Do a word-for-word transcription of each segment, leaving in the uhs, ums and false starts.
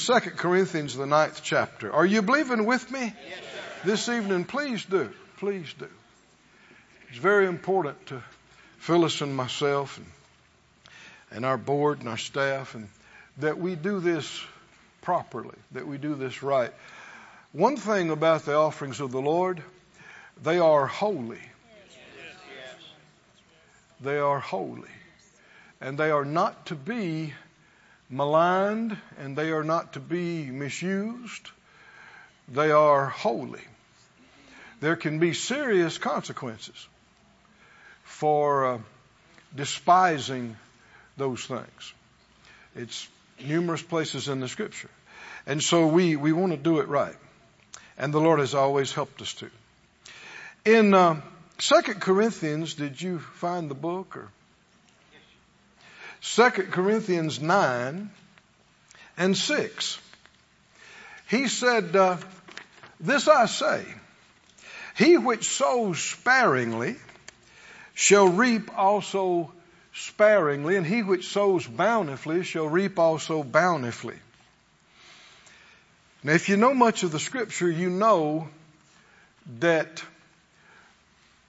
second Corinthians, the ninth chapter. Are you believing with me? Yes, sir. This evening? Please do. Please do. It's very important to Phyllis and myself and, and our board and our staff, and that we do this properly, that we do this right. One thing about the offerings of the Lord, they are holy. They are holy. And they are not to be maligned, and they are not to be misused. They are holy. There can be serious consequences for uh, despising those things. It's numerous places in the Scripture. And so we, we want to do it right. And the Lord has always helped us to. In uh, second Corinthians, did you find the book? Or? second Corinthians nine and six. He said, uh, this I say, he which sows sparingly shall reap also sparingly, and he which sows bountifully shall reap also bountifully. Now, if you know much of the Scripture, you know that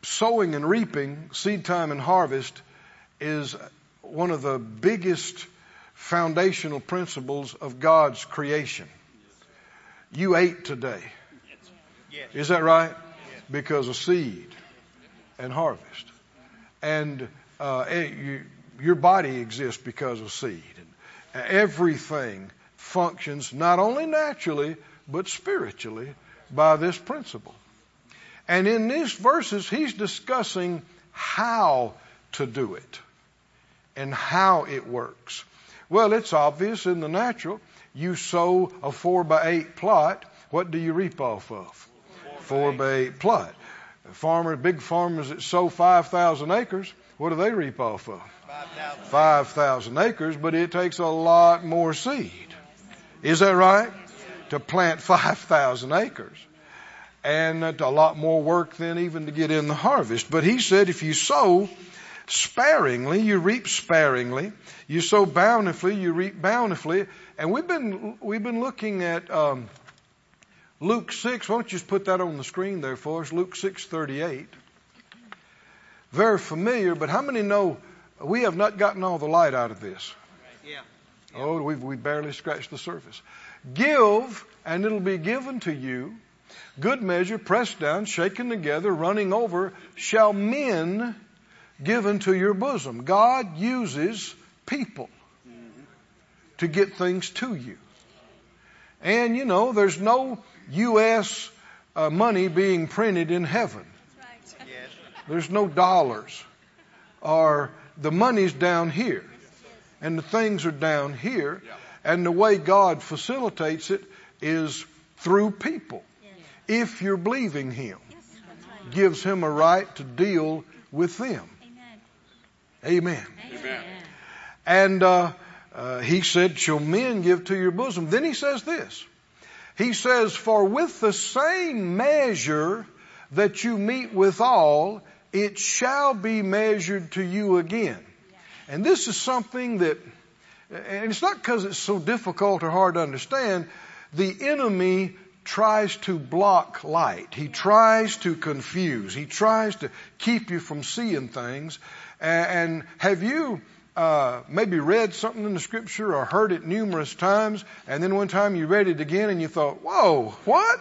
sowing and reaping, seed time and harvest, is one of the biggest foundational principles of God's creation. You ate today. Is that right? Because of seed and harvest. And uh, it, you, your body exists because of seed. And everything functions not only naturally, but spiritually by this principle. And in these verses, he's discussing how to do it and how it works. Well, it's obvious in the natural. You sow a four by eight plot. What do you reap off of? Four by eight plot. Farmers, big farmers that sow five thousand acres, what do they reap off of? five thousand acres, but it takes a lot more seed. Is that right? To plant five thousand acres. And a lot more work than even to get in the harvest. But he said if you sow sparingly, you reap sparingly. You sow bountifully, you reap bountifully. And we've been we've been looking at um, Luke six. Why don't you just put that on the screen there for us? Luke six thirty-eight. Very familiar, but how many know we have not gotten all the light out of this? Yeah. yeah. Oh, we've we barely scratched the surface. Give, and it'll be given to you. Good measure, pressed down, shaken together, running over, shall men give into your bosom. God uses people to get things to you. And, you know, there's no U S uh, money being printed in heaven. That's right. Yes. There's no dollars. Or the money's down here. And the things are down here. Yeah. And the way God facilitates it is through people. If you're believing Him, gives Him a right to deal with them. Amen. Amen. And uh, uh, he said, shall men give to your bosom? Then he says this. He says, for with the same measure that you meet withal, it shall be measured to you again. And this is something that, and it's not because it's so difficult or hard to understand, the enemy tries to block light. He tries to confuse. He tries to keep you from seeing things. And have you uh, maybe read something in the Scripture or heard it numerous times, and then one time you read it again and you thought, whoa, what?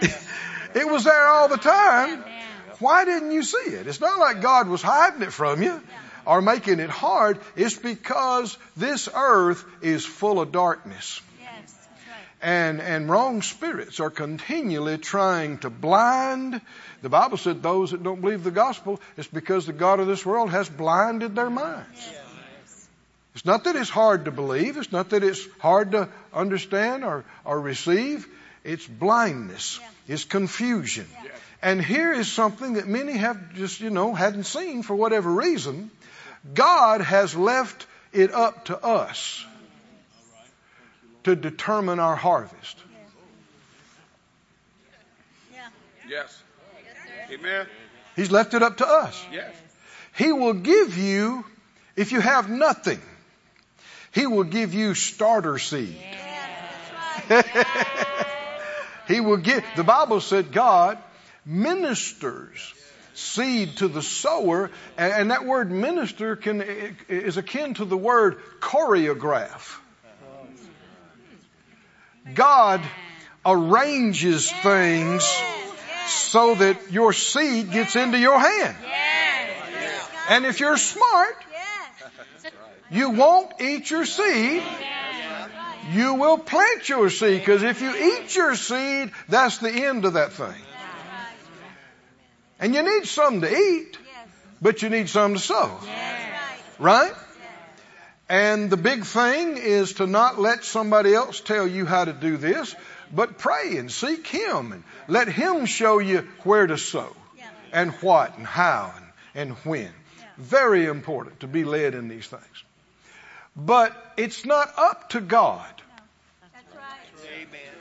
That's right. It was there all the time. Amen. Why didn't you see it? It's not like God was hiding it from you or making it hard. It's because this earth is full of darkness. And, and wrong spirits are continually trying to blind. The Bible said those that don't believe the gospel, it's because the God of this world has blinded their minds. Yes. It's not that it's hard to believe. It's not that it's hard to understand or, or receive. It's blindness. Yeah. It's confusion. Yeah. And here is something that many have just, you know, hadn't seen for whatever reason. God has left it up to us to determine our harvest. Yeah. Yes. Yes, amen. He's left it up to us. Yes. He will give you, if you have nothing, He will give you starter seed. Yes, that's right. He will give. The Bible said God ministers seed to the sower, and that word minister can is akin to the word choreograph. God arranges things so that your seed gets into your hand. And if you're smart, you won't eat your seed. You will plant your seed, because if you eat your seed, that's the end of that thing. And you need some to eat, but you need some to sow. Right? And the big thing is to not let somebody else tell you how to do this, but pray and seek Him and let Him show you where to sow and what and how and, and when. Very important to be led in these things. But it's not up to God. That's right. Amen.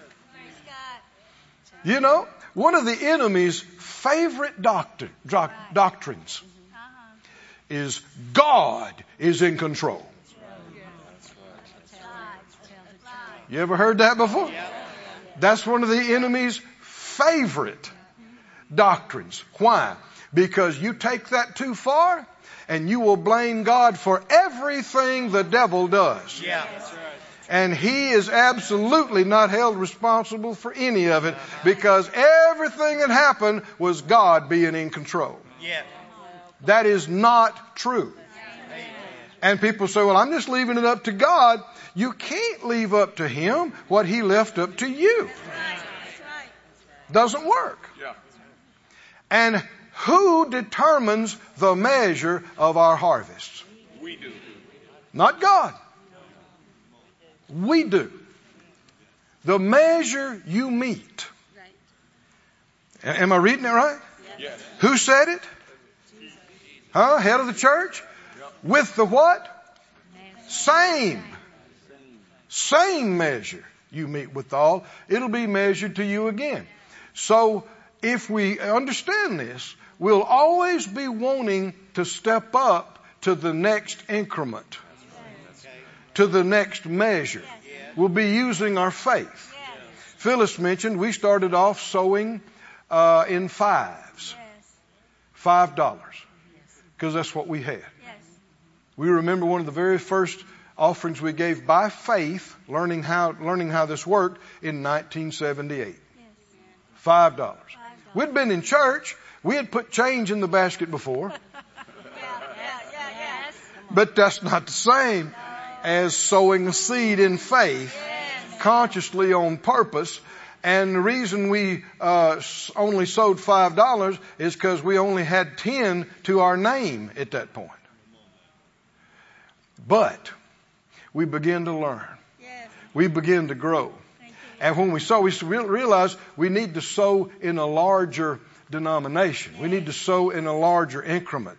You know, one of the enemy's favorite doctrine, doc, doctrines is God is in control. You ever heard that before? That's one of the enemy's favorite doctrines. Why? Because you take that too far, and you will blame God for everything the devil does. Yeah, that's right. And he is absolutely not held responsible for any of it, because everything that happened was God being in control. Yeah. That is not true. Amen. And people say, well, I'm just leaving it up to God. You can't leave up to Him what He left up to you. That's right. That's right. Doesn't work. Yeah. And who determines the measure of our harvests? We do. Not God. We do. The measure you meet. Am I reading it right? Yes. Who said it? Huh? Head of the church? With the what? Same. Same measure you meet with all. It'll be measured to you again. So if we understand this, we'll always be wanting to step up to the next increment, to the next measure. We'll be using our faith. Phyllis mentioned we started off sowing uh, in fives, five dollars, because that's what we had. We remember one of the very first offerings we gave by faith, learning how learning how this worked in nineteen seventy-eight. Five dollars. We'd been in church. We had put change in the basket before. yeah, yeah, yeah, yeah. But that's not the same as sowing a seed in faith, yes, consciously on purpose. And the reason we uh, only sowed five dollars is because we only had ten to our name at that point. But we begin to learn. Yes. We begin to grow. And when we sow, we realize we need to sow in a larger denomination. We need to sow in a larger increment.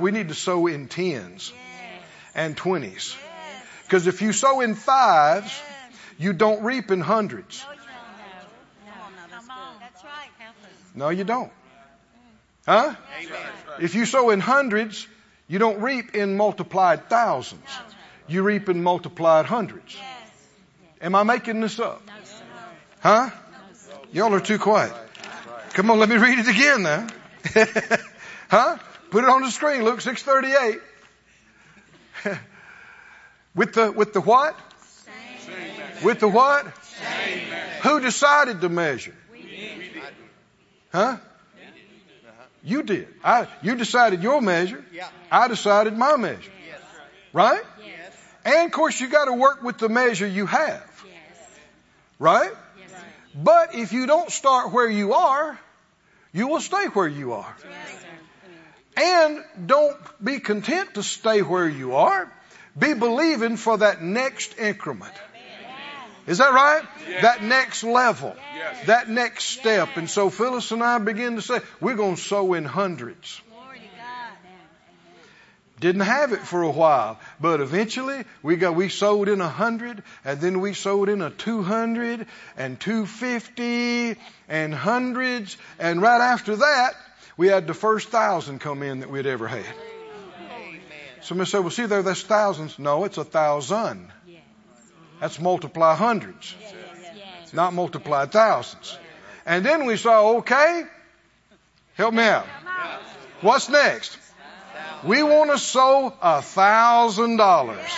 We need to sow in tens and twenties. Because if you sow in fives, you don't reap in hundreds. No, you don't. Huh? If you sow in hundreds, you don't reap in multiplied thousands. You reap in multiplied hundreds. Am I making this up? Huh? Y'all are too quiet. Come on, let me read it again now. Huh? Put it on the screen, Luke six thirty-eight. With the, with the what? Same. With the what? Same. Who decided to measure? We did. Huh? You did. I, you decided your measure. I decided my measure. Right? And of course you got to work with the measure you have. Right? Yes. But if you don't start where you are, you will stay where you are. Yes. And don't be content to stay where you are. Be believing for that next increment. Yes. Is that right? Yes. That next level. Yes. That next step. Yes. And so Phyllis and I begin to say, we're going to sow in hundreds. Glory to God. Didn't have it for a while, but eventually we got, we sold in a hundred, and then we sold in a two hundred and two fifty and hundreds. And right after that, we had the first thousand come in that we'd ever had. Amen. Somebody said, well, see there, that's thousands. No, it's a thousand. That's multiply hundreds. Yes. not multiply thousands. And then we saw, okay, help me out. What's next? We want to sow a thousand dollars.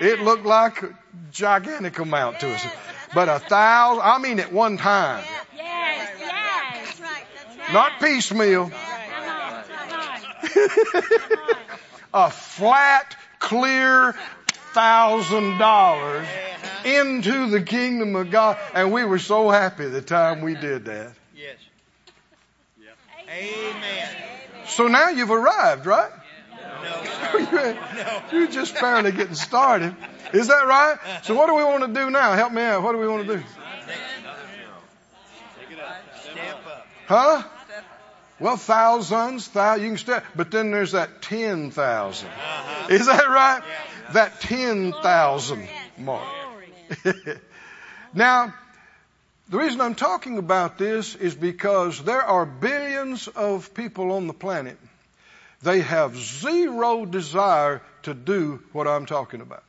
It looked like a gigantic amount to us. But a thousand, I mean at one time. Yes, yes. Not piecemeal. A flat, clear thousand dollars into the kingdom of God. And we were so happy the time we did that. Yes. Amen. So now you've arrived, right? No, sir. You're just barely getting started. Is that right? So what do we want to do now? Help me out. What do we want to do? Step up. Huh? Well, thousands, thousands, you can step. But then there's that ten thousand. Is that right? That ten thousand mark. Now, the reason I'm talking about this is because there are billions of people on the planet. They have zero desire to do what I'm talking about.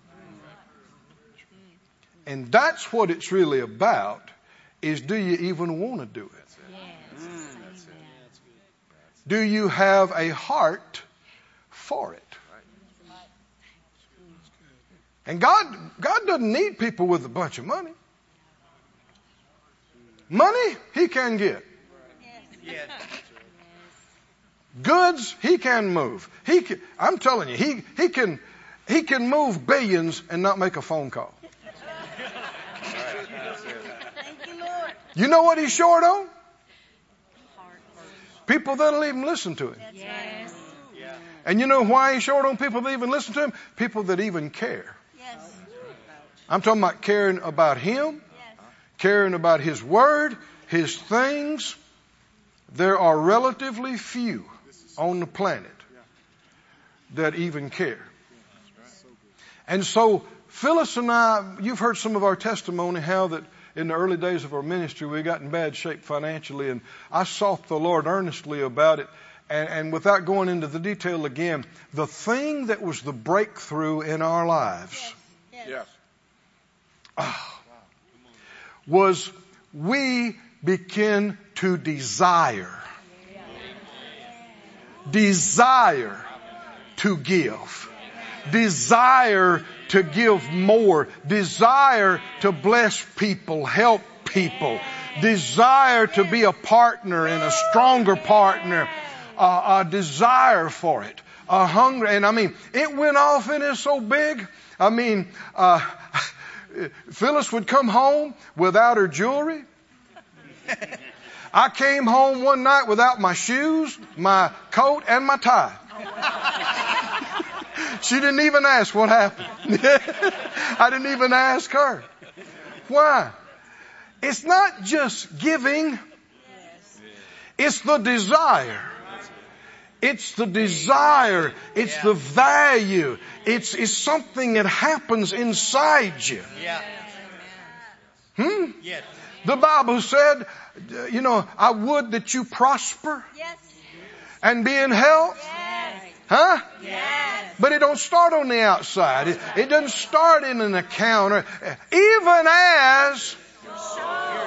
And that's what it's really about, is do you even want to do it? Yes. Do you have a heart for it? And God, God doesn't need people with a bunch of money. Money, he can get. Yes. Goods, he can move. He can, I'm telling you, he, he can he can move billions and not make a phone call. You know what he's short on? People that'll even listen to him. Yes. And you know why he's short on people that even listen to him? People that even care. Yes. I'm talking about caring about him, yes. Caring about his word, his things. There are relatively few on the planet that even care. And so Phyllis and I, you've heard some of our testimony, how that in the early days of our ministry, we got in bad shape financially, and I sought the Lord earnestly about it. And, and without going into the detail again, the thing that was the breakthrough in our lives yes, yes. Oh, was we begin to desire, desire to give, desire to give more, desire to bless people, help people, desire to be a partner and a stronger partner. Uh, a desire for it, a hunger. And I mean, it went off and it's so big. I mean, uh, Phyllis would come home without her jewelry. I came home one night without my shoes, my coat, and my tie. She didn't even ask what happened. I didn't even ask her. Why? It's not just giving. It's the desire. It's the desire. It's yeah. the value. It's, it's something that happens inside you. Yeah. Hmm? Yes. The Bible said, you know, I would that you prosper yes. and be in health. Yes. Huh? Yes. But it don't start on the outside. It, it doesn't start in an account. Even as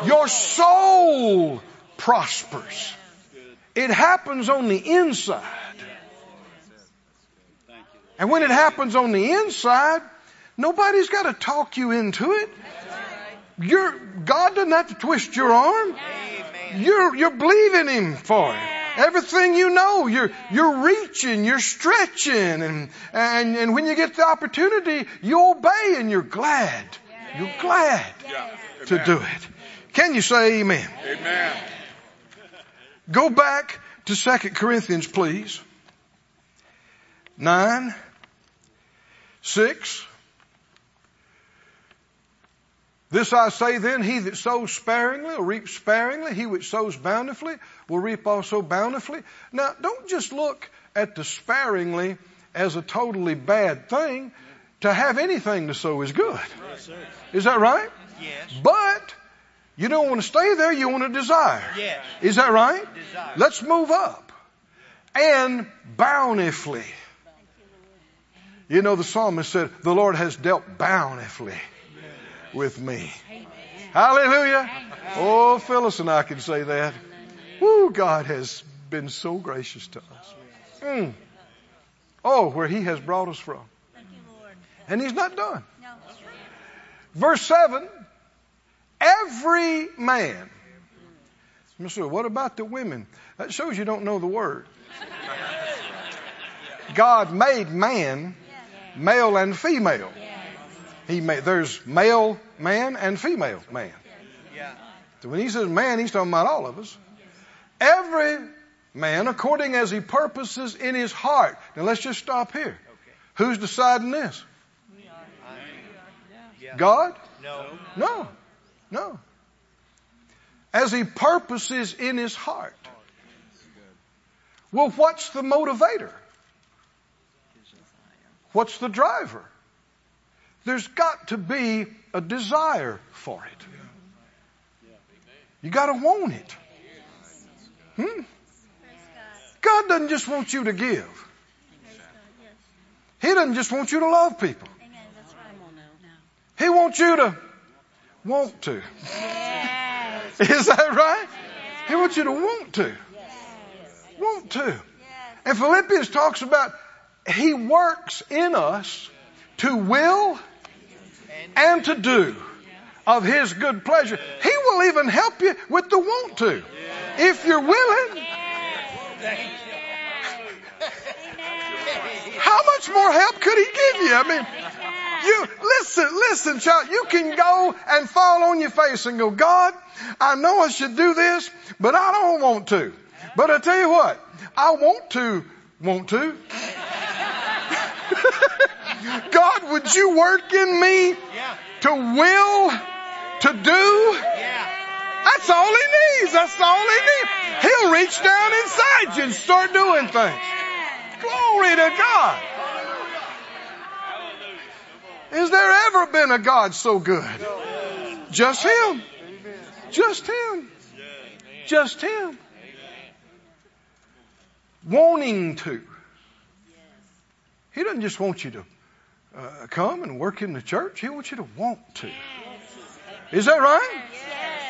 your soul prospers. It happens on the inside. And when it happens on the inside, nobody's got to talk you into it. You're, God doesn't have to twist your arm. You're, you're believing him for it. Everything you know, you're, you're reaching, you're stretching. And, and, and when you get the opportunity, you obey and you're glad. You're glad to do it. Can you say amen? Amen. Go back to Second Corinthians, please. nine, six. This I say then, he that sows sparingly will reap sparingly. He which sows bountifully will reap also bountifully. Now, don't just look at the sparingly as a totally bad thing. To have anything to sow is good. Is that right? Yes. But you don't want to stay there. You want to desire. Yes. Is that right? Desire. Let's move up. And bountifully. You know, the psalmist said, the Lord has dealt bountifully with me. Amen. Hallelujah. Oh, Phyllis and I can say that. Woo, God has been so gracious to us. Mm. Oh, where he has brought us from. And he's not done. Verse seven, every man. So what about the women? That shows you don't know the word. God made man, male and female. He made, there's male man and female man. So when he says man, he's talking about all of us. Every man, according as he purposes in his heart. Now let's just stop here. Who's deciding this? God? No. No. No. As he purposes in his heart. Well, what's the motivator? What's the driver? There's got to be a desire for it. You got to want it. Hmm? God doesn't just want you to give. He doesn't just want you to love people. He wants you to want to. Yes. Is that right? Yes. He wants you to want to. Yes. Want to. Yes. And Philippians talks about he works in us to will and to do of his good pleasure. He will even help you with the want to. Yes. If you're willing. Yes. How much more help could he give you? I mean... You listen, listen, child. You can go and fall on your face and go, God, I know I should do this, but I don't want to. But I tell you what, I want to, want to. God, would you work in me to will, to do? That's all he needs. That's all he needs. He'll reach down inside you and start doing things. Glory to God. Has there ever been a God so good? Just him. Just him. Just him. Wanting to. He doesn't just want you to uh, come and work in the church. He wants you to want to. Is that right?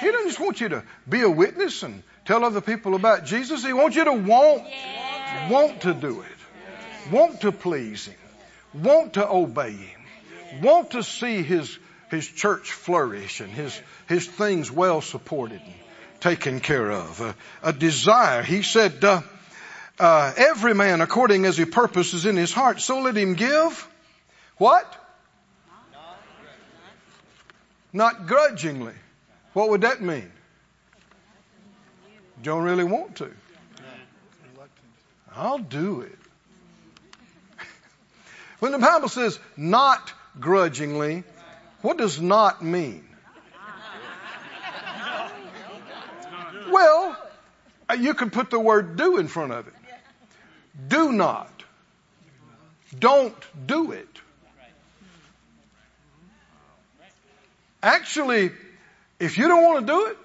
He doesn't just want you to be a witness and tell other people about Jesus. He wants you to want, want to do it. Want to please him. Want to obey him. Want to see his his church flourish and his his things well supported and taken care of. Uh, a desire. He said, uh, uh, every man according as he purposes in his heart, so let him give what? Not grudgingly. What would that mean? Don't really want to. I'll do it. When the Bible says not grudgingly, what does not mean? Well, you can put the word do in front of it. Do not. Don't do it. Actually, if you don't want to do it,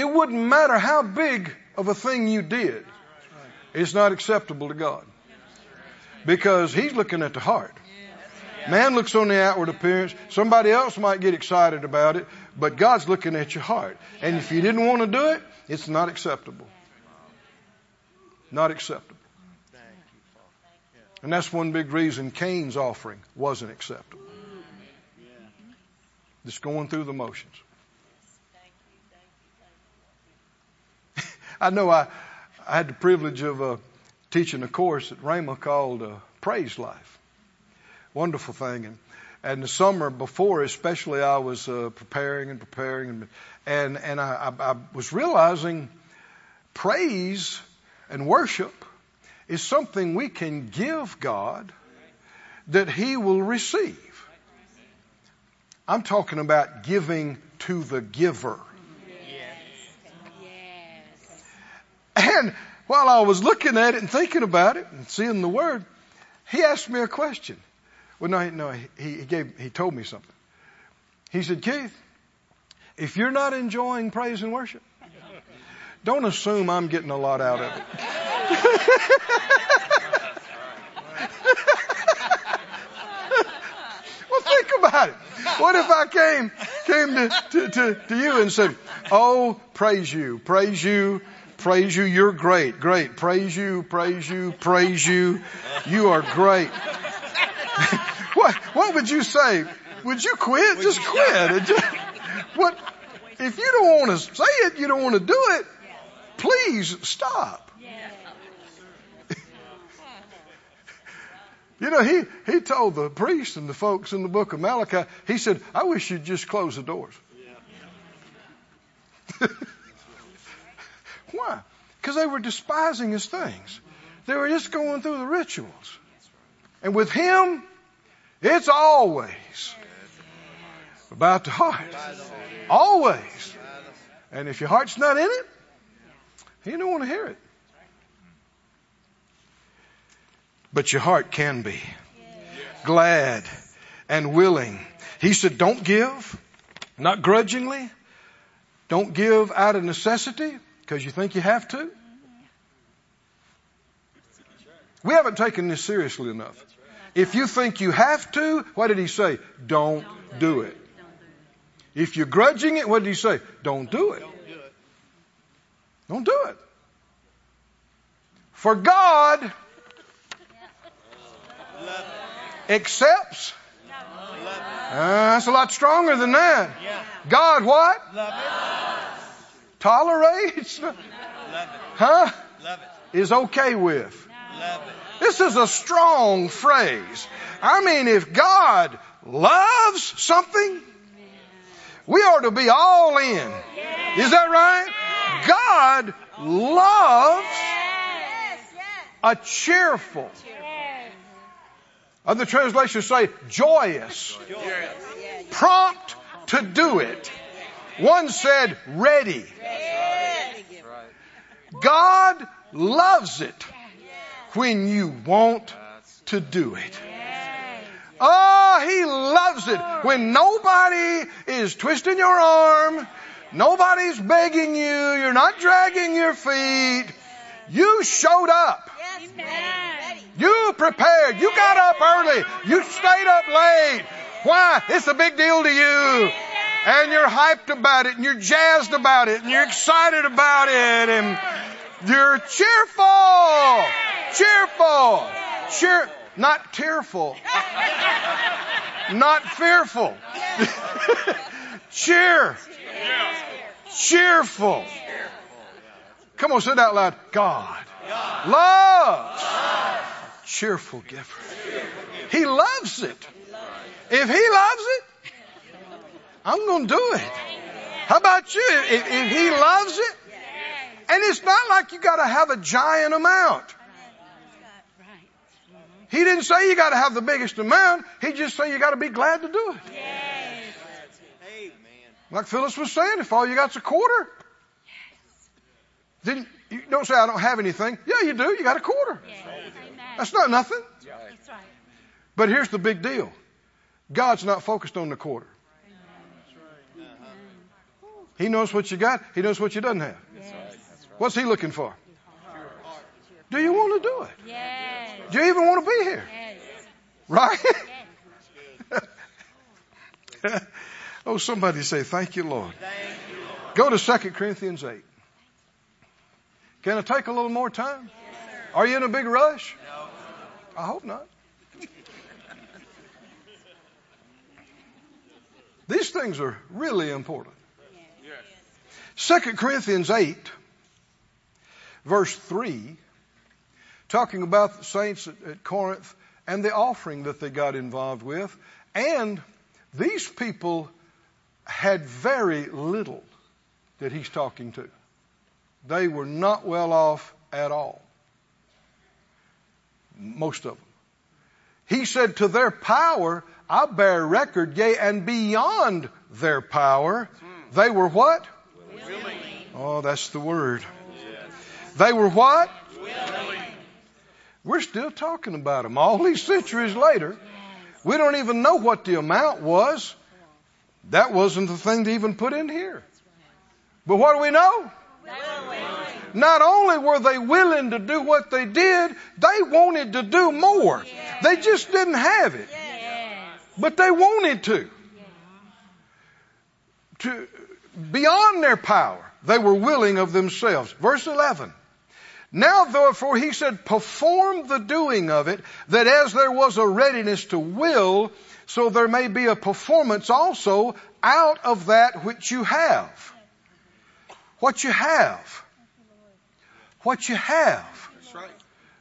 it wouldn't matter how big of a thing you did. It's not acceptable to God. Because he's looking at the heart. Man looks on the outward appearance. Somebody else might get excited about it, but God's looking at your heart. And if you didn't want to do it, it's not acceptable. Not acceptable. And that's one big reason Cain's offering wasn't acceptable. Just going through the motions. I know I, I had the privilege of uh, teaching a course at Ramah called uh, Praise Life. Wonderful thing. And, and the summer before, especially, I was uh, preparing and preparing. And and, and I, I, I was realizing praise and worship is something we can give God that he will receive. I'm talking about giving to the giver. Yes. And while I was looking at it and thinking about it and seeing the word, he asked me a question. Well, no, no, he, he gave, he told me something. He said, Keith, if you're not enjoying praise and worship, don't assume I'm getting a lot out of it. Well, think about it? What if I came came to, to, to, to you and said, oh, praise you, praise you, praise you, you're great, great, praise you, praise you, praise you, you are great. What what would you say? Would you quit? Would just you quit. Just, what if you don't want to say it, you don't want to do it, please stop. Yeah. You know, he, he told the priests and the folks in the book of Malachi, he said, I wish you'd just close the doors. Yeah. Why? Because they were despising his things. They were just going through the rituals. And with him, it's always about the heart. Always. And if your heart's not in it, you don't want to hear it. But your heart can be glad and willing. He said, don't give, not grudgingly. Don't give out of necessity because you think you have to. We haven't taken this seriously enough. If you think you have to, what did he say? Don't do it. If you're grudging it, what did he say? Don't do it. Don't do it. For God accepts. Uh, that's a lot stronger than that. God what? Tolerates. Huh? Is okay with. This is a strong phrase. I mean, if God loves something, we ought to be all in. Is that right? God loves a cheerful. Other translations say joyous. Prompt to do it. One said ready. God loves it when you want to do it. Oh, he loves it when nobody is twisting your arm. Nobody's begging you. You're not dragging your feet. You showed up. You prepared. You got up early. You stayed up late. Why? It's a big deal to you. And you're hyped about it. And you're jazzed about it. And you're excited about it. And you're cheerful. Cheerful. Cheer. Not tearful. Not fearful. Cheer. Cheerful. Come on, say it out loud. God, God loves, loves a cheerful giver. He loves it. If he loves it, I'm going to do it. How about you? If, if he loves it, and it's not like you got to have a giant amount. He didn't say you got to have the biggest amount. He just said you got to be glad to do it. Like Phyllis was saying, if all you got's a quarter, yes. Then you don't say I don't have anything. Yeah, you do. You got a quarter. Yes. That's not nothing. That's right. But here's the big deal: God's not focused on the quarter. Right. Uh-huh. He knows what you got. He knows what you doesn't have. Yes. What's he looking for? Do you want to do it? Yes. Do you even want to be here? Yes. Right? Yes. Oh, somebody say, thank you, Lord. Thank you, Lord. Go to Second Corinthians eight. Can I take a little more time? Yes, sir. Are you in a big rush? No. I hope not. These things are really important. Yes. Second Corinthians eight, verse three, talking about the saints at, at Corinth and the offering that they got involved with. And these people had very little that he's talking to. They were not well off at all. Most of them. He said, to their power, I bear record, yea, and beyond their power, they were what? Willing. Oh, that's the word. Yes. They were what? Willing. We're still talking about them all these centuries later. We don't even know what the amount was. That wasn't the thing to even put in here. But what do we know? Not only were they willing to do what they did, they wanted to do more. They just didn't have it. But they wanted to. Yeah. To beyond their power, they were willing of themselves. Verse eleven. Now therefore he said, perform the doing of it, that as there was a readiness to will, so there may be a performance also out of that which you have. What you have. What you have. That's right.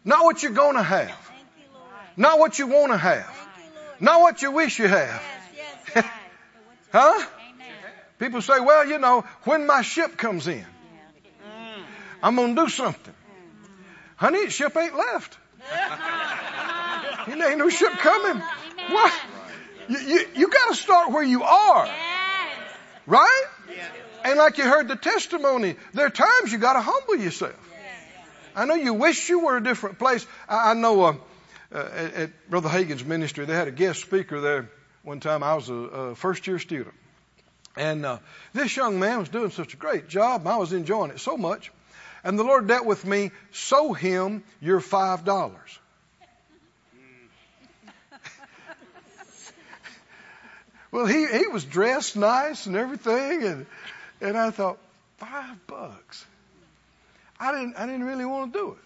Not what you're going to have. Thank you, Lord. Not what you want to have. Thank you, Lord. Not what you wish you have. Yes, yes, right. Huh? Amen. People say, well, you know, when my ship comes in, mm. I'm going to do something. Mm. Honey, the ship ain't left. There ain't no ship coming. Amen. What? You, you, you got to start where you are. Yes. Right? Yeah. And like you heard the testimony, there are times you got to humble yourself. I know you wish you were a different place. I, I know uh, uh, at, at Brother Hagin's ministry, they had a guest speaker there one time. I was a, a first-year student. And uh, this young man was doing such a great job, and I was enjoying it so much. And the Lord dealt with me, sow him your five dollars. Well, he, he was dressed nice and everything, and and I thought, five bucks. I didn't I didn't really want to do it.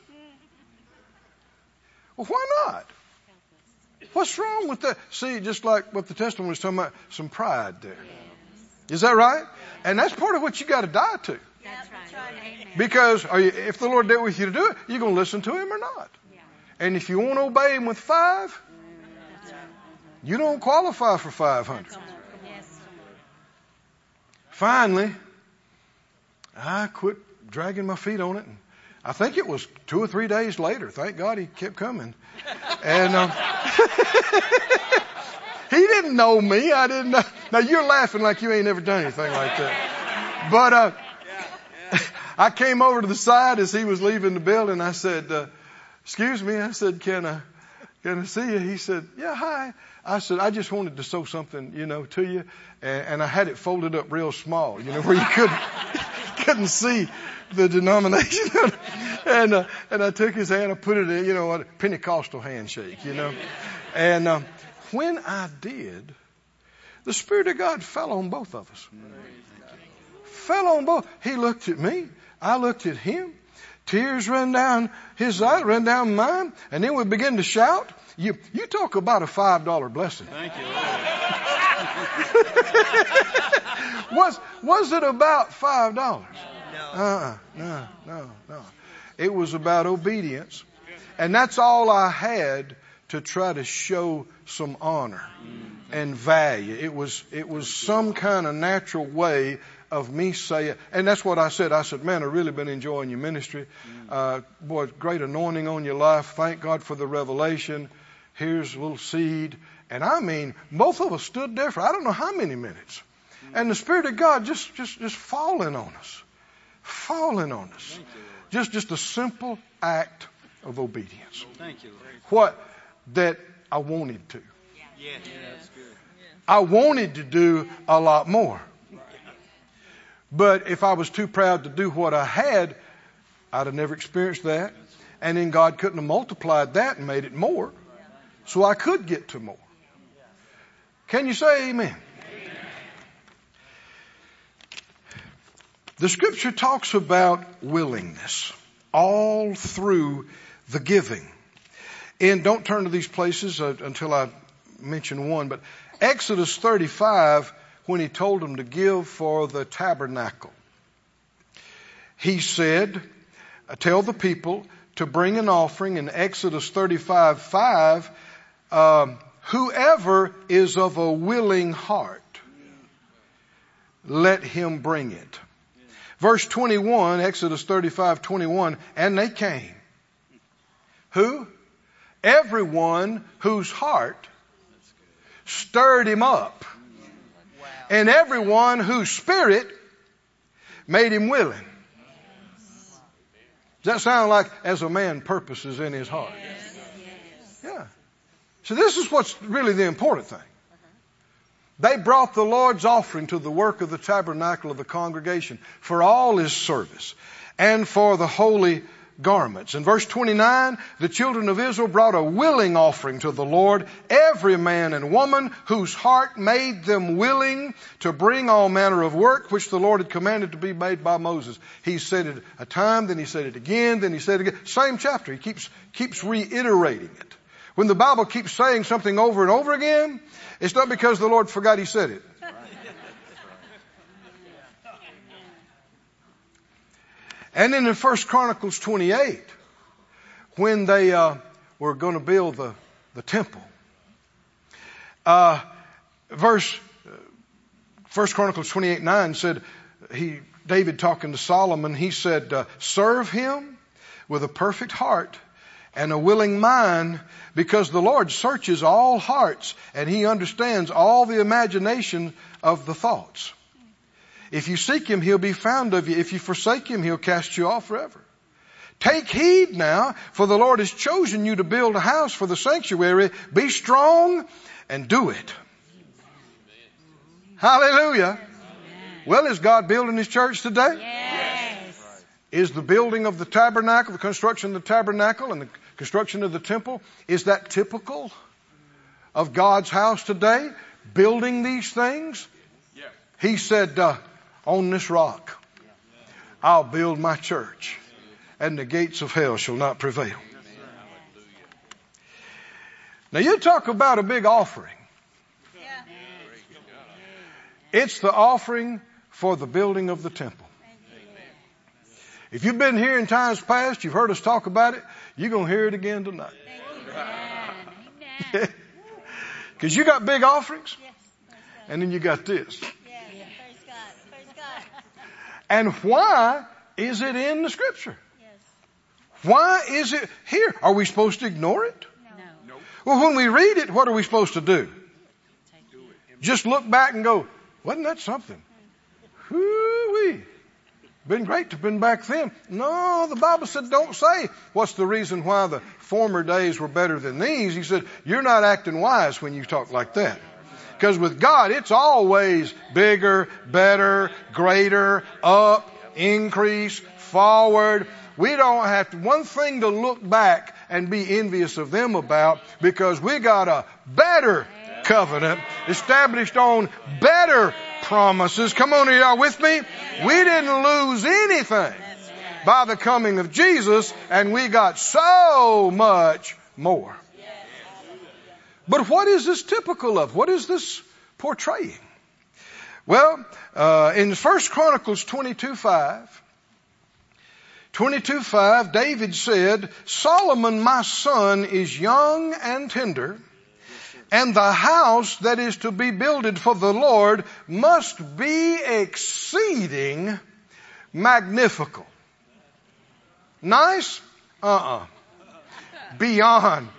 Well, why not? What's wrong with that? See, just like what the testimony was talking about, some pride there. Yes. Is that right? Yes. And that's part of what you got to die to. That's right. Amen. Because are you, if the Lord dealt with you to do it, you're going to listen to him or not. Yeah. And if you want to obey him with five, right. You don't qualify for five hundred. Right. Yes. Finally, I quit dragging my feet on it. And I think it was two or three days later. Thank God he kept coming. And um, he didn't know me. I didn't know. Now, you're laughing like you ain't ever done anything like that. But uh, yeah, yeah. I came over to the side as he was leaving the building. I said, uh, excuse me. I said, can I, can I see you? He said, yeah, hi. I said, I just wanted to sew something, you know, to you. And, and I had it folded up real small, you know, where you couldn't, couldn't see the denomination. and uh, and I took his hand, I put it in, you know, a Pentecostal handshake, you know. And um, when I did, the Spirit of God fell on both of us. Fell on both. He looked at me. I looked at him. Tears ran down his eye, ran down mine. And then we began to shout. You you talk about a five dollar blessing. Thank you, Lord. was, was it about five dollars? No. Uh-uh. No, no, no. It was about obedience. And that's all I had to try to show some honor and value. It was, it was some kind of natural way of me saying, and that's what I said. I said, man, I've really been enjoying your ministry. Uh, boy, great anointing on your life. Thank God for the revelation. Here's a little seed. And I mean, both of us stood there for I don't know how many minutes. And the Spirit of God just, just, just falling on us. Falling on us. Just, just a simple act of obedience. Thank you. What that I wanted to. Yeah, that's good. I wanted to do a lot more. But if I was too proud to do what I had, I'd have never experienced that. And then God couldn't have multiplied that and made it more. So I could get to more. Can you say amen? Amen. The scripture talks about willingness all through the giving. And don't turn to these places until I mention one. But Exodus thirty-five, when he told them to give for the tabernacle, he said, tell the people to bring an offering in Exodus thirty-five five, um, whoever is of a willing heart, let him bring it. Verse twenty-one, Exodus thirty-five twenty-one, and they came. Who? Everyone whose heart stirred him up. And everyone whose spirit made him willing. Does that sound like as a man purposes in his heart? Yeah. So this is what's really the important thing. They brought the Lord's offering to the work of the tabernacle of the congregation for all his service and for the holy garments. In verse twenty-nine, the children of Israel brought a willing offering to the Lord, every man and woman whose heart made them willing to bring all manner of work which the Lord had commanded to be made by Moses. He said it a time, then he said it again, then he said it again. Same chapter. He keeps, keeps reiterating it. When the Bible keeps saying something over and over again, it's not because the Lord forgot he said it. And then in First Chronicles twenty-eight, when they uh, were going to build the, the temple, uh, verse uh, First Chronicles twenty-eight nine said, he David talking to Solomon, he said, uh, serve him with a perfect heart and a willing mind, because the Lord searches all hearts and he understands all the imagination of the thoughts. If you seek him, he'll be found of you. If you forsake him, he'll cast you off forever. Take heed now, for the Lord has chosen you to build a house for the sanctuary. Be strong and do it. Amen. Hallelujah. Amen. Well, is God building his church today? Yes. Is the building of the tabernacle, the construction of the tabernacle and the construction of the temple, is that typical of God's house today? Building these things? He said, uh, on this rock, I'll build my church, and the gates of hell shall not prevail. Now, you talk about a big offering. It's the offering for the building of the temple. If you've been here in times past, you've heard us talk about it, you're going to hear it again tonight. Because you got big offerings, and then you got this. And why is it in the Scripture? Yes. Why is it here? Are we supposed to ignore it? No. no. Well, when we read it, what are we supposed to do? do Just look back and go, wasn't that something? Hoo-wee. Been great to have been back then. No, the Bible said don't say what's the reason why the former days were better than these. He said, you're not acting wise when you talk like that. Because with God, it's always bigger, better, greater, up, increase, forward. We don't have to, one thing to look back and be envious of them about, because we got a better covenant established on better promises. Come on, are y'all with me? We didn't lose anything by the coming of Jesus, and we got so much more. But what is this typical of? What is this portraying? Well, uh, in First Chronicles twenty-two five, David said, Solomon, my son, is young and tender, and the house that is to be builded for the Lord must be exceeding magnificent. Nice? Uh-uh. Beyond.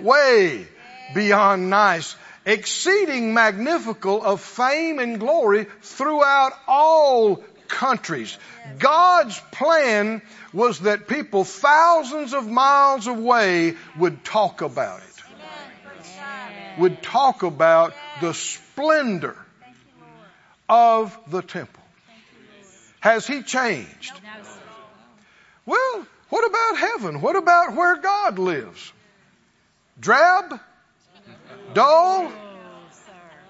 Way. Beyond nice, exceeding magnifical of fame and glory throughout all countries. God's plan was that people thousands of miles away would talk about it, would talk about the splendor of the temple. Has he changed? Well, what about heaven? What about where God lives? Drab? Dull?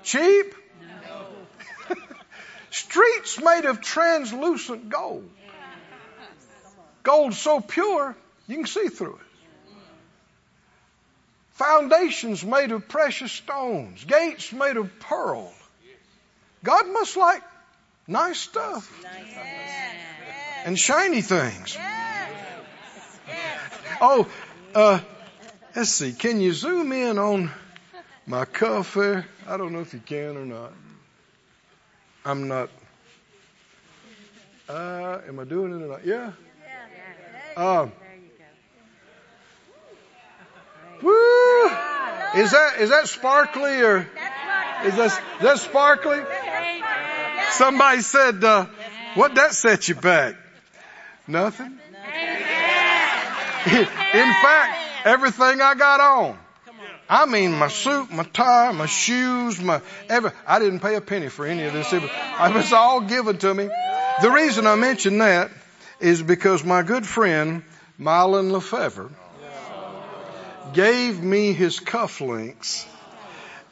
Cheap? Streets made of translucent gold. Gold so pure, you can see through it. Foundations made of precious stones. Gates made of pearl. God must like nice stuff. And shiny things. Oh, uh, let's see. Can you zoom in on my cuff there? I don't know if you can or not. I'm not. Uh, am I doing it or not? Yeah. Uh, woo! Is that is that sparkly or is that is that sparkly? Somebody said, uh, "What that set you back?" Nothing. In fact, everything I got on. I mean, my suit, my tie, my shoes, my every, I didn't pay a penny for any of this. It was, it was all given to me. The reason I mention that is because my good friend, Mylon Lefevre, gave me his cufflinks,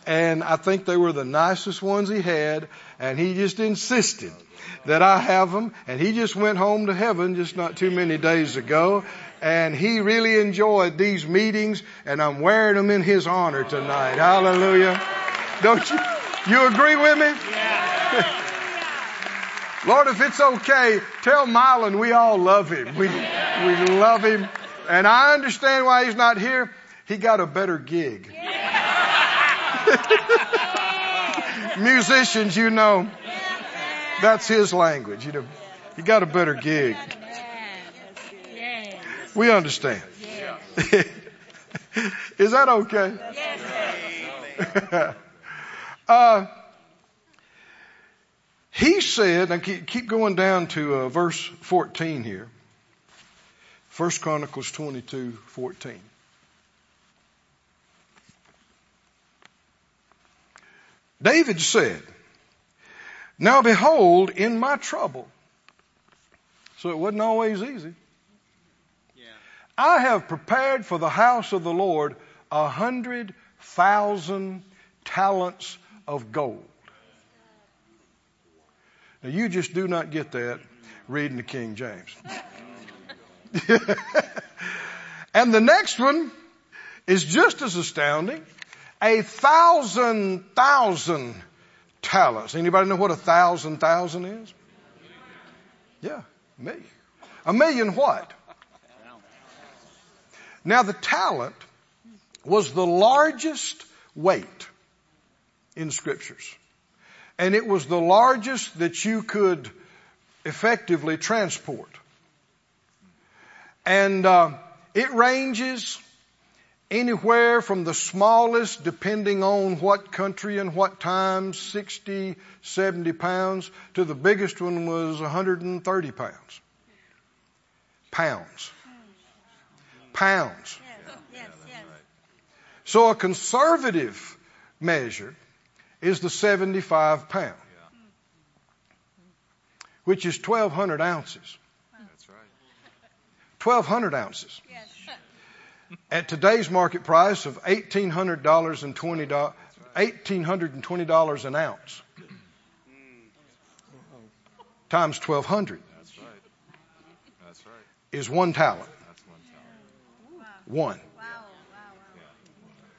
and I think they were the nicest ones he had, and he just insisted that I have them, and he just went home to heaven just not too many days ago, and he really enjoyed these meetings, and I'm wearing them in his honor tonight. Hallelujah. Don't you, you agree with me? Yeah. Lord, if it's okay, tell Mylon we all love him. We, we love him, and I understand why he's not here. He got a better gig. Musicians, you know, that's his language. You know, he got a better gig. We understand. Is that okay? uh, he said, and keep going down to uh, verse fourteen here. First Chronicles twenty-two fourteen. David said, now behold, in my trouble. So it wasn't always easy. Yeah. I have prepared for the house of the Lord a hundred thousand talents of gold. Now you just do not get that reading the King James. And the next one is just as astounding. A thousand, thousand talents. Anybody know what a thousand, thousand is? Yeah, a million. A million what? Now the talent was the largest weight in scriptures. And it was the largest that you could effectively transport. And uh, it ranges anywhere from the smallest, depending on what country and what time, sixty, seventy pounds, to the biggest one was one hundred thirty pounds. Pounds. Pounds. So a conservative measure is the seventy-five pound, which is twelve hundred ounces. That's right. twelve hundred ounces. Yes. At today's market price of eighteen hundred dollars and twenty cents, eighteen hundred twenty dollars an ounce times twelve hundred. That's right. That's right. Is one talent. That's one talent. One. Wow.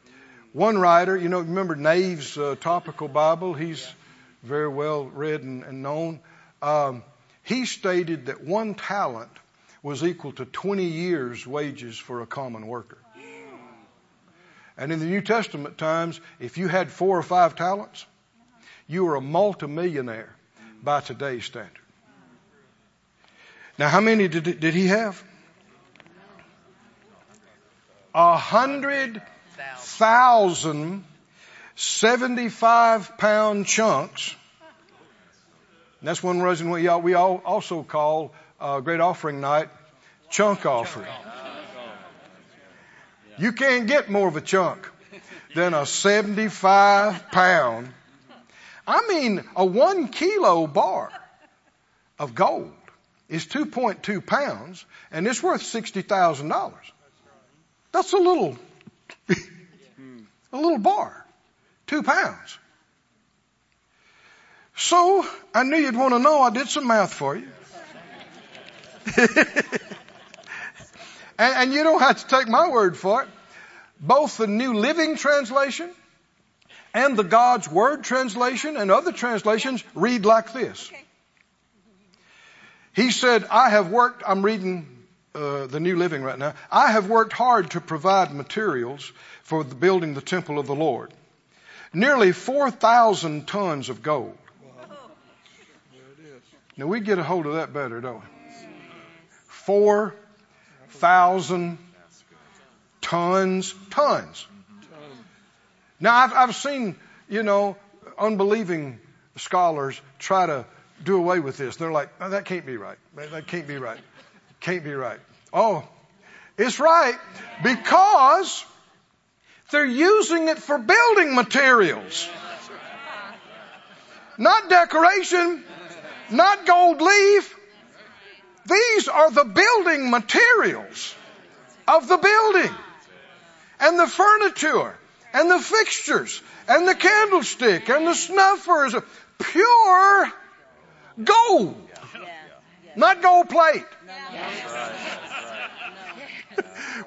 Wow. One writer, you know, remember Nave's uh, topical Bible? He's yeah. very well read and, and known. Um, he stated that one talent was equal to twenty years' wages for a common worker. And in the New Testament times, if you had four or five talents, you were a multimillionaire by today's standard. Now, how many did, did he have? A hundred thousand seventy-five pound chunks. And that's one reason we, we all also call Uh, great offering night, chunk offering. You can't get more of a chunk than a seventy-five pound. I mean, a one kilo bar of gold is two point two pounds, and it's worth sixty thousand dollars. That's a little, a little bar, two pounds. So I knew you'd want to know. I did some math for you. and, and you don't have to take my word for it. Both the New Living Translation and the God's Word translation and other translations read like this. Okay. He said, I have worked, I'm reading uh, the New Living right now. I have worked hard to provide materials for the building the temple of the Lord. Nearly four thousand tons of gold. Wow. There it is. Now we get a hold of that better, don't we? Four thousand tons, tons. Now, I've, I've seen, you know, unbelieving scholars try to do away with this. They're like, oh, that can't be right. That can't be right. Can't be right. Oh, it's right because they're using it for building materials, not decoration, not gold leaf. These are the building materials of the building and the furniture and the fixtures and the candlestick and the snuffer is pure gold. Not gold plate.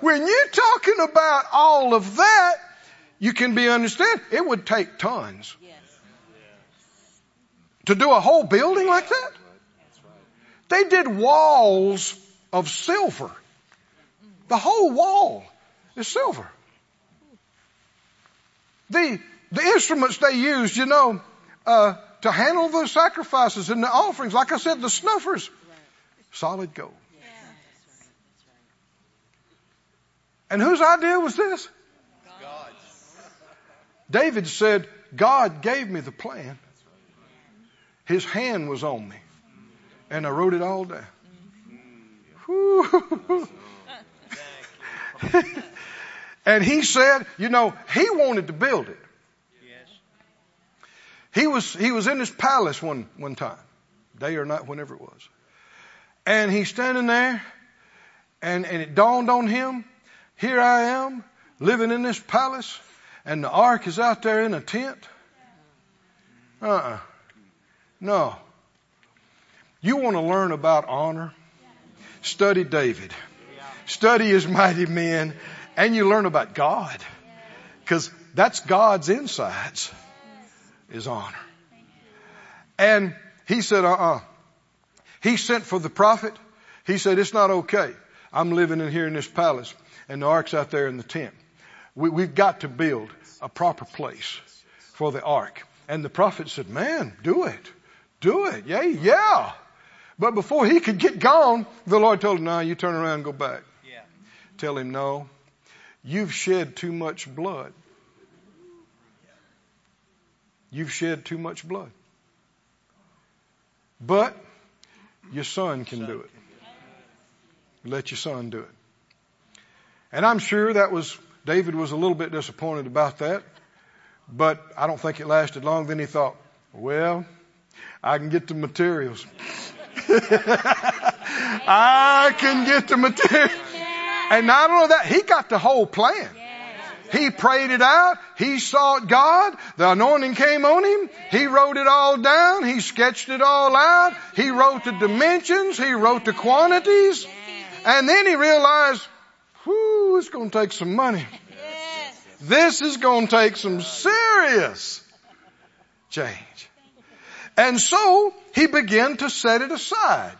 When you're talking about all of that, you can be understand. It would take tons to do a whole building like that. They did walls of silver. The whole wall is silver. The the instruments they used, you know, uh, to handle the sacrifices and the offerings, like I said, the snuffers, solid gold. And whose idea was this? God. David said, God gave me the plan. His hand was on me. And I wrote it all down. Whew. And he said, you know, he wanted to build it. He was he was in his palace one, one time, day or night, whenever it was. And he's standing there, and, and it dawned on him, here I am, living in this palace, and the ark is out there in a tent. Uh-uh. No. You want to learn about honor? Study David. Study his mighty men. And you learn about God. Because that's God's insides, is honor. And he said, uh-uh. He sent for the prophet. He said, it's not okay. I'm living in here in this palace. And the ark's out there in the tent. We, we've got to build a proper place for the ark. And the prophet said, man, do it. Do it. Yay, yeah. But before he could get gone, the Lord told him, no, you turn around and go back. Yeah. Tell him, no, you've shed too much blood. You've shed too much blood. But your son can do it. Let your son do it. And I'm sure that was, David was a little bit disappointed about that. But I don't think it lasted long. Then he thought, well, I can get the materials. I can get the material. And not only that, he got the whole plan. He prayed it out. He sought God. The anointing came on him. He wrote it all down. He sketched it all out. He wrote the dimensions. He wrote the quantities. And then he realized, whoo, it's going to take some money. This is going to take some serious change. And so he began to set it aside.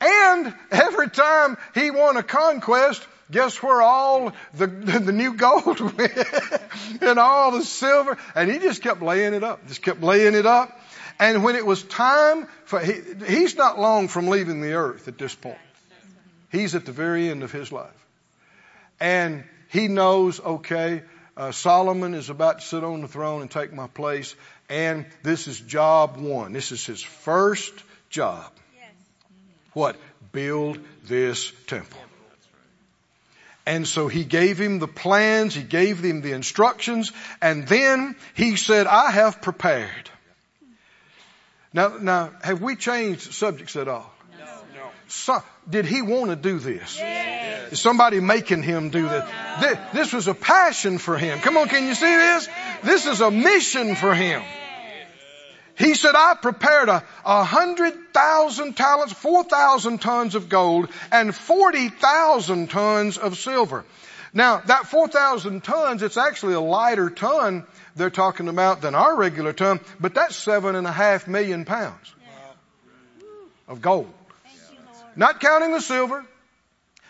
And every time he won a conquest, guess where all the, the new gold went and all the silver? And he just kept laying it up, just kept laying it up. And when it was time for, he, he's not long from leaving the earth at this point. He's at the very end of his life. And he knows, okay, uh, Solomon is about to sit on the throne and take my place. And this is job one. This is his first job. Yes. What? Build this temple. And so he gave him the plans. He gave him the instructions. And then he said, I have prepared. Now, now, have we changed subjects at all? No. no. So, did he want to do this? Yes. Is somebody making him do this? No. This was a passion for him. Come on, can you see this? This is a mission for him. He said, I prepared a, a hundred thousand talents, four thousand tons of gold, and forty thousand tons of silver. Now, that four thousand tons, it's actually a lighter ton they're talking about than our regular ton, but that's seven and a half million pounds of gold. Not counting the silver.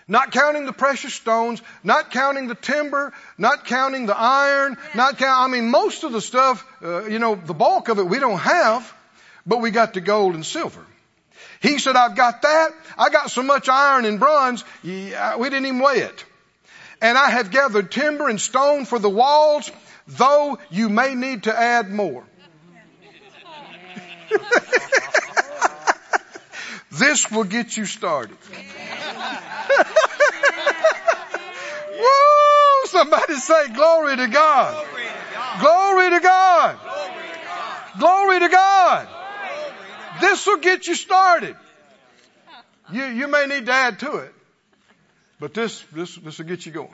Not counting the precious stones, not counting the timber, not counting the iron, not count, I mean, most of the stuff, uh, you know, the bulk of it we don't have, but we got the gold and silver. He said, I've got that. I got so much iron and bronze, yeah, we didn't even weigh it. And I have gathered timber and stone for the walls, though you may need to add more. This will get you started. Woo! Somebody say glory to God. Glory to God. Glory to God. This will get you started. You, you may need to add to it. But this, this, this will get you going.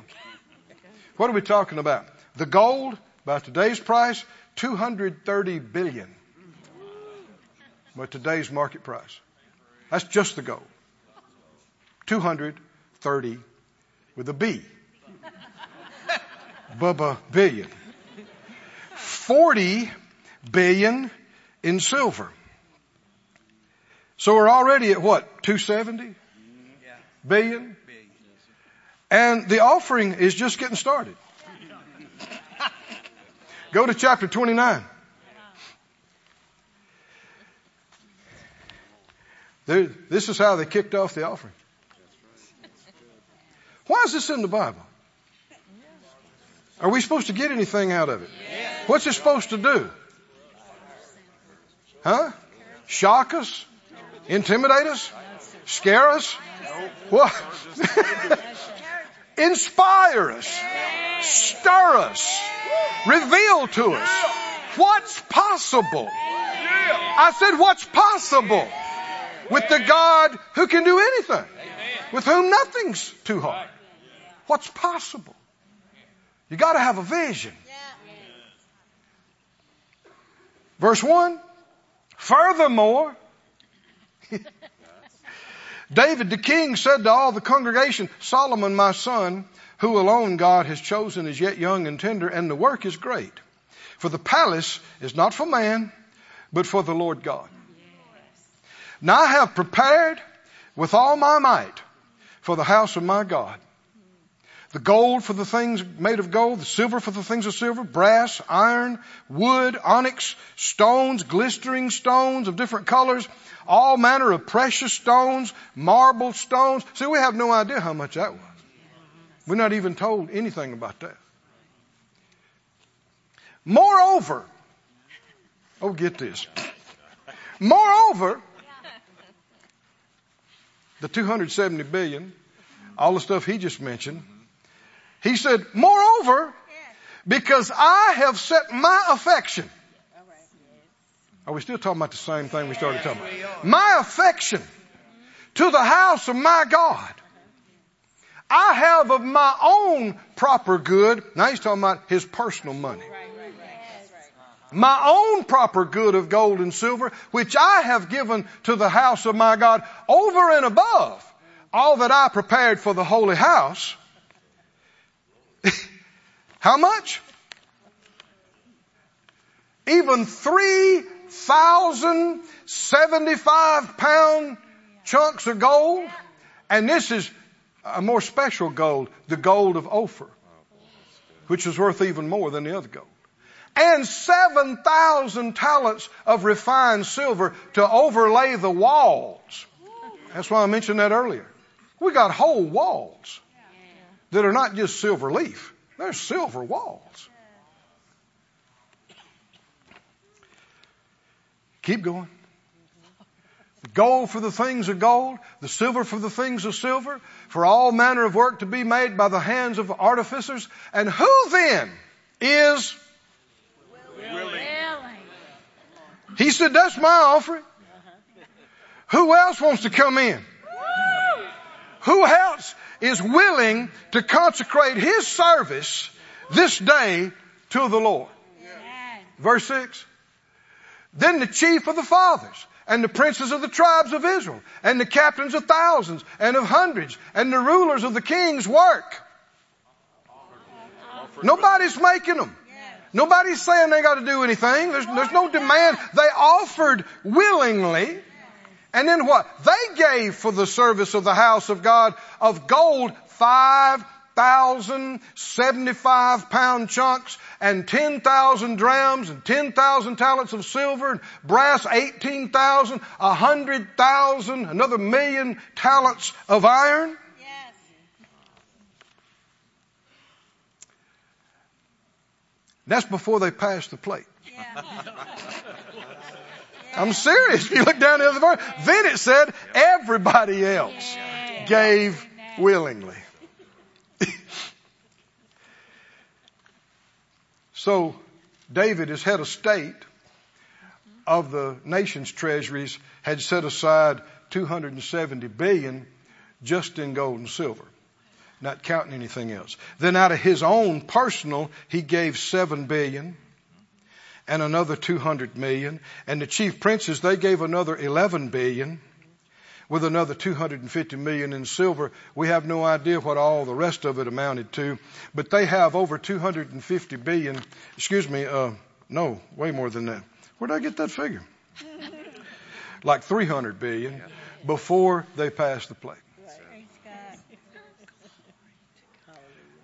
What are we talking about? The gold, by today's price, two hundred thirty billion dollars. By today's market price. That's just the gold. two hundred thirty with a B. Bubba billion. forty billion in silver. So we're already at what? two hundred seventy yeah. billion? Billion. And the offering is just getting started. Go to chapter twenty-nine. There, this is how they kicked off the offering. Why is this in the Bible? Are we supposed to get anything out of it? Yes. What's it supposed to do? Huh? Shock us? Intimidate us? Scare us? What? Inspire us. Stir us. Reveal to us what's possible. I said what's possible with the God who can do anything, with whom nothing's too hard. What's possible? You got to have a vision. Verse one, furthermore, David the king said to all the congregation, Solomon my son, who alone God has chosen, is yet young and tender, and the work is great. For the palace is not for man, but for the Lord God. Now I have prepared with all my might for the house of my God. The gold for the things made of gold, the silver for the things of silver, brass, iron, wood, onyx, stones, glistering stones of different colors, all manner of precious stones, marble stones. See, we have no idea how much that was. We're not even told anything about that. Moreover, oh, get this. Moreover, the two hundred seventy billion, all the stuff he just mentioned, he said, moreover, because I have set my affection. Are we still talking about the same thing we started talking about? My affection to the house of my God. I have of my own proper good. Now he's talking about his personal money. My own proper good of gold and silver, which I have given to the house of my God, over and above all that I prepared for the holy house. How much? Even three thousand seventy-five pound chunks of gold. And this is a more special gold, the gold of Ophir, which is worth even more than the other gold. And seven thousand talents of refined silver to overlay the walls. That's why I mentioned that earlier. We got whole walls that are not just silver leaf. They're silver walls. Keep going. The gold for the things of gold, the silver for the things of silver, for all manner of work to be made by the hands of artificers. And who then is willing? He said, that's my offering. Who else wants to come in? Who else is willing to consecrate his service this day to the Lord? Yeah. Verse six. Then the chief of the fathers and the princes of the tribes of Israel and the captains of thousands and of hundreds and the rulers of the king's work. Nobody's making them. Nobody's saying they got to do anything. There's, there's no demand. They offered willingly. And then what? They gave for the service of the house of God of gold five thousand seventy-five pound chunks and ten thousand drams and ten thousand talents of silver and brass, eighteen thousand, one hundred thousand, another million talents of iron. Yes. That's before they passed the plate. Yeah. I'm serious. If you look down the other verse, then it said everybody else gave willingly. So David, as head of state of the nation's treasuries, had set aside two hundred seventy billion just in gold and silver. not counting anything else. Then out of his own personal, he gave seven billion dollars and another two hundred million dollars. And the chief princes, they gave another eleven billion dollars with another two hundred fifty million dollars in silver. We have no idea what all the rest of it amounted to, but they have over two hundred fifty billion dollars. Excuse me, uh, no, way more than that. Where did I get that figure? Like three hundred billion dollars before they passed the plate.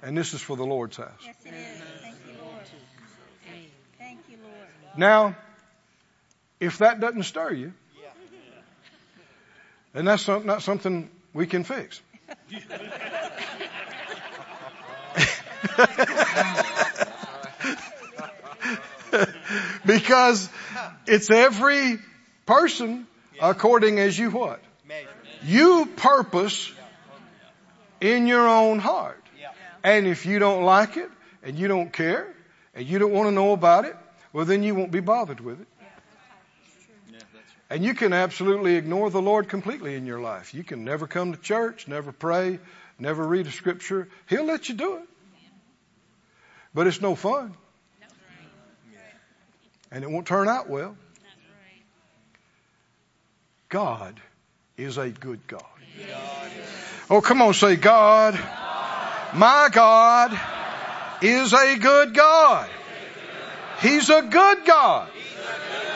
And this is for the Lord's house. Yes, it is. Thank you, Lord. Thank you, Lord. Now, if that doesn't stir you, and that's not something we can fix. Because it's every person according as you what? You purpose in your own heart. And if you don't like it, and you don't care, and you don't want to know about it, well, then you won't be bothered with it. And you can absolutely ignore the Lord completely in your life. You can never come to church, never pray, never read a scripture. He'll let you do it. But it's no fun. And it won't turn out well. God is a good God. Oh, come on, say God. My God is a good God. He's a good God.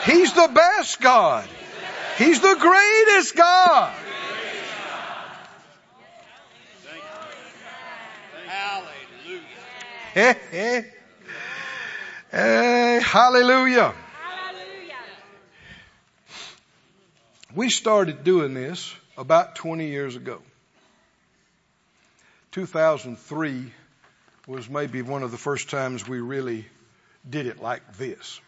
He's the best God. He's the greatest God. Hallelujah. Hey, hey. Hey, hallelujah. Hallelujah. We started doing this about twenty years ago. two thousand three was maybe one of the first times we really did it like this.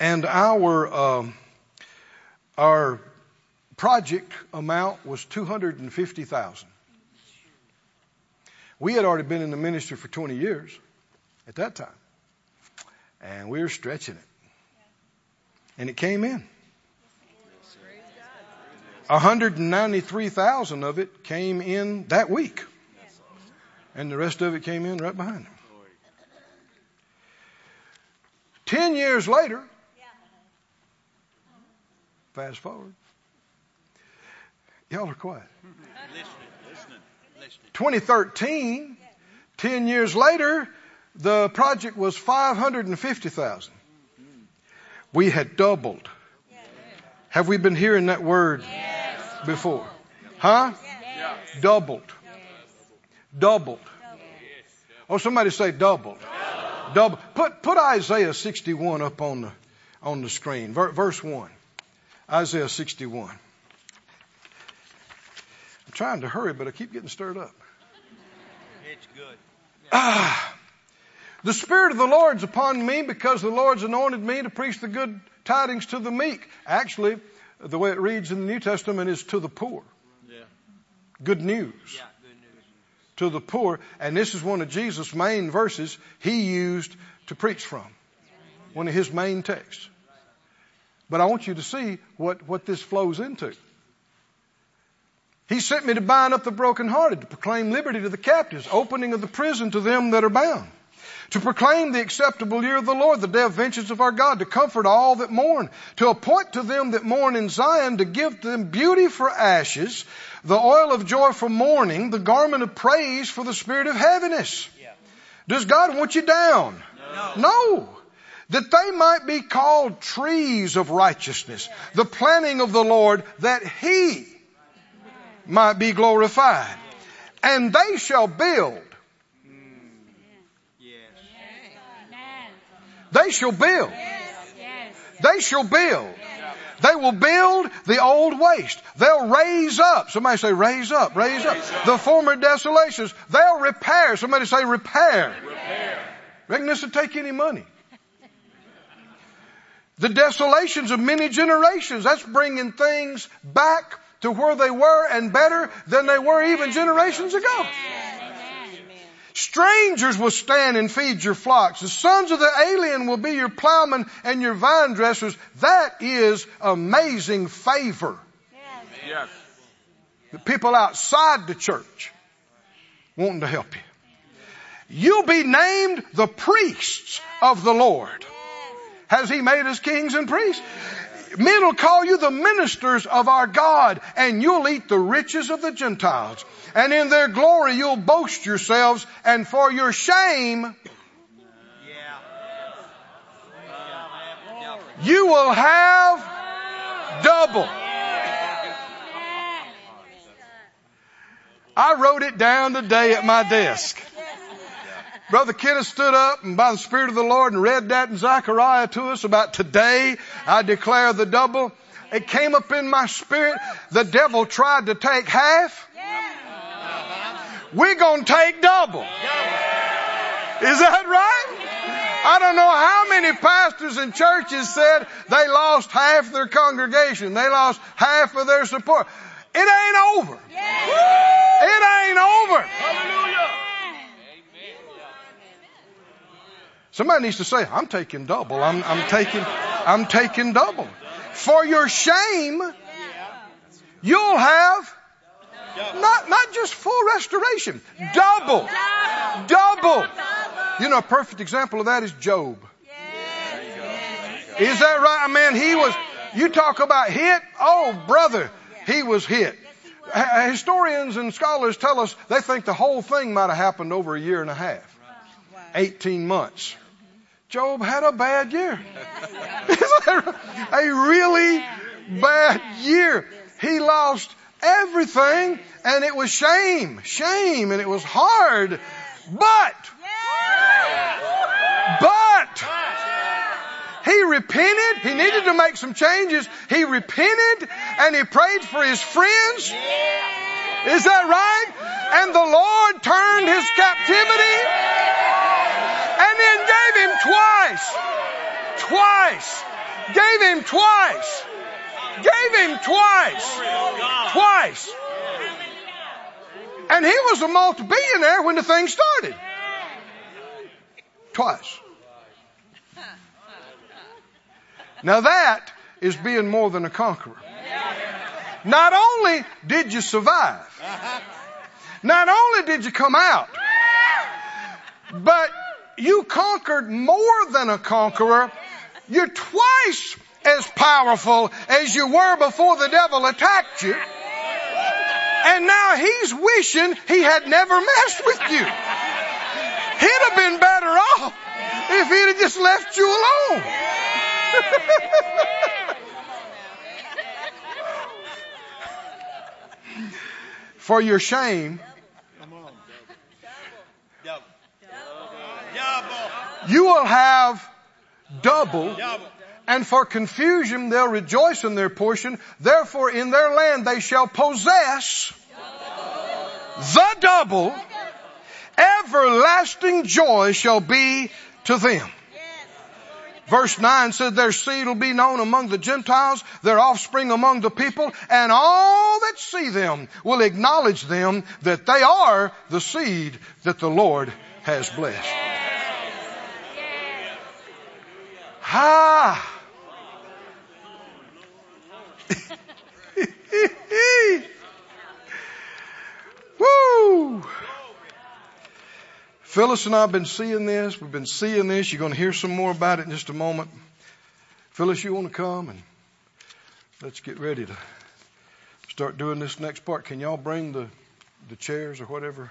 And our um, our project amount was two hundred fifty thousand dollars. We had already been in the ministry for twenty years at that time. And we were stretching it. And it came in. one hundred ninety-three thousand dollars of it came in that week. And the rest of it came in right behind them. Ten years later, fast forward. Y'all are quiet. twenty thirteen, ten years later, the project was five hundred fifty thousand dollars. We had doubled. Have we been hearing that word before? Huh? Doubled. Doubled. Oh, somebody say doubled. Double. Put put Isaiah sixty-one up on the on the screen. Verse one. Isaiah sixty-one. I'm trying to hurry, but I keep getting stirred up. It's good. Ah, the Spirit of the Lord's upon me because the Lord's anointed me to preach the good tidings to the meek. Actually, the way it reads in the New Testament is to the poor. Yeah. Good news. Yeah. To the poor, and this is one of Jesus' main verses he used to preach from, one of his main texts. But I want you to see what, what this flows into. He sent me to bind up the brokenhearted, to proclaim liberty to the captives, opening of the prison to them that are bound, to proclaim the acceptable year of the Lord, the day of vengeance of our God, to comfort all that mourn, to appoint to them that mourn in Zion, to give them beauty for ashes, the oil of joy for mourning, the garment of praise for the spirit of heaviness. Yeah. Does God want you down? No. No. That they might be called trees of righteousness, the planting of the Lord, that he might be glorified. And they shall build. They shall build. They shall build. They will build the old waste. They'll raise up. Somebody say raise up, raise up. The former desolations. They'll repair. Somebody say repair. Reckon this will take any money. The desolations of many generations. That's bringing things back to where they were and better than they were even generations ago. Strangers will stand and feed your flocks. The sons of the alien will be your plowmen and your vine dressers. That is amazing favor. Yes. The people outside the church wanting to help you. You'll be named the priests of the Lord. Has he made us kings and priests? Men will call you the ministers of our God, and you'll eat the riches of the Gentiles. And in their glory you'll boast yourselves, and for your shame you will have double. I wrote it down today at my desk. Brother Kenneth stood up and by the Spirit of the Lord and read that in Zechariah to us about today I declare the double. It came up in my spirit. The devil tried to take half. We're going to take double. Is that right? I don't know how many pastors and churches said they lost half their congregation. They lost half of their support. It ain't over. It ain't over. Hallelujah. Somebody needs to say, I'm taking double. I'm, I'm taking, I'm taking double. For your shame, you'll have not, not just full restoration, double, double. You know, a perfect example of that is Job. Is that right? I mean, he was, you talk about hit. Oh, brother, he was hit. Historians and scholars tell us they think the whole thing might have happened over a year and a half, eighteen months. Job had a bad year. A really bad year. He lost everything, and it was shame, shame, and it was hard. But, but, he repented. He needed to make some changes. He repented, and he prayed for his friends. Is that right? And the Lord turned his captivity and then gave him twice, twice, gave him twice, gave him twice, twice. And he was a multi-billionaire when the thing started. Twice. Now that is being more than a conqueror. Not only did you survive, not only did you come out, but you conquered more than a conqueror. You're twice as powerful as you were before the devil attacked you. And now he's wishing he had never messed with you. He'd have been better off if he'd have just left you alone. For your shame, you will have double, and for confusion they'll rejoice in their portion. Therefore in their land they shall possess the double. Everlasting joy shall be to them. Verse nine said their seed will be known among the Gentiles, their offspring among the people, and all that see them will acknowledge them that they are the seed that the Lord has blessed. Ha! Woo! Phyllis and I have been seeing this. We've been seeing this. You're going to hear some more about it in just a moment. Phyllis, you want to come? And let's get ready to start doing this next part. Can y'all bring the, the chairs or whatever?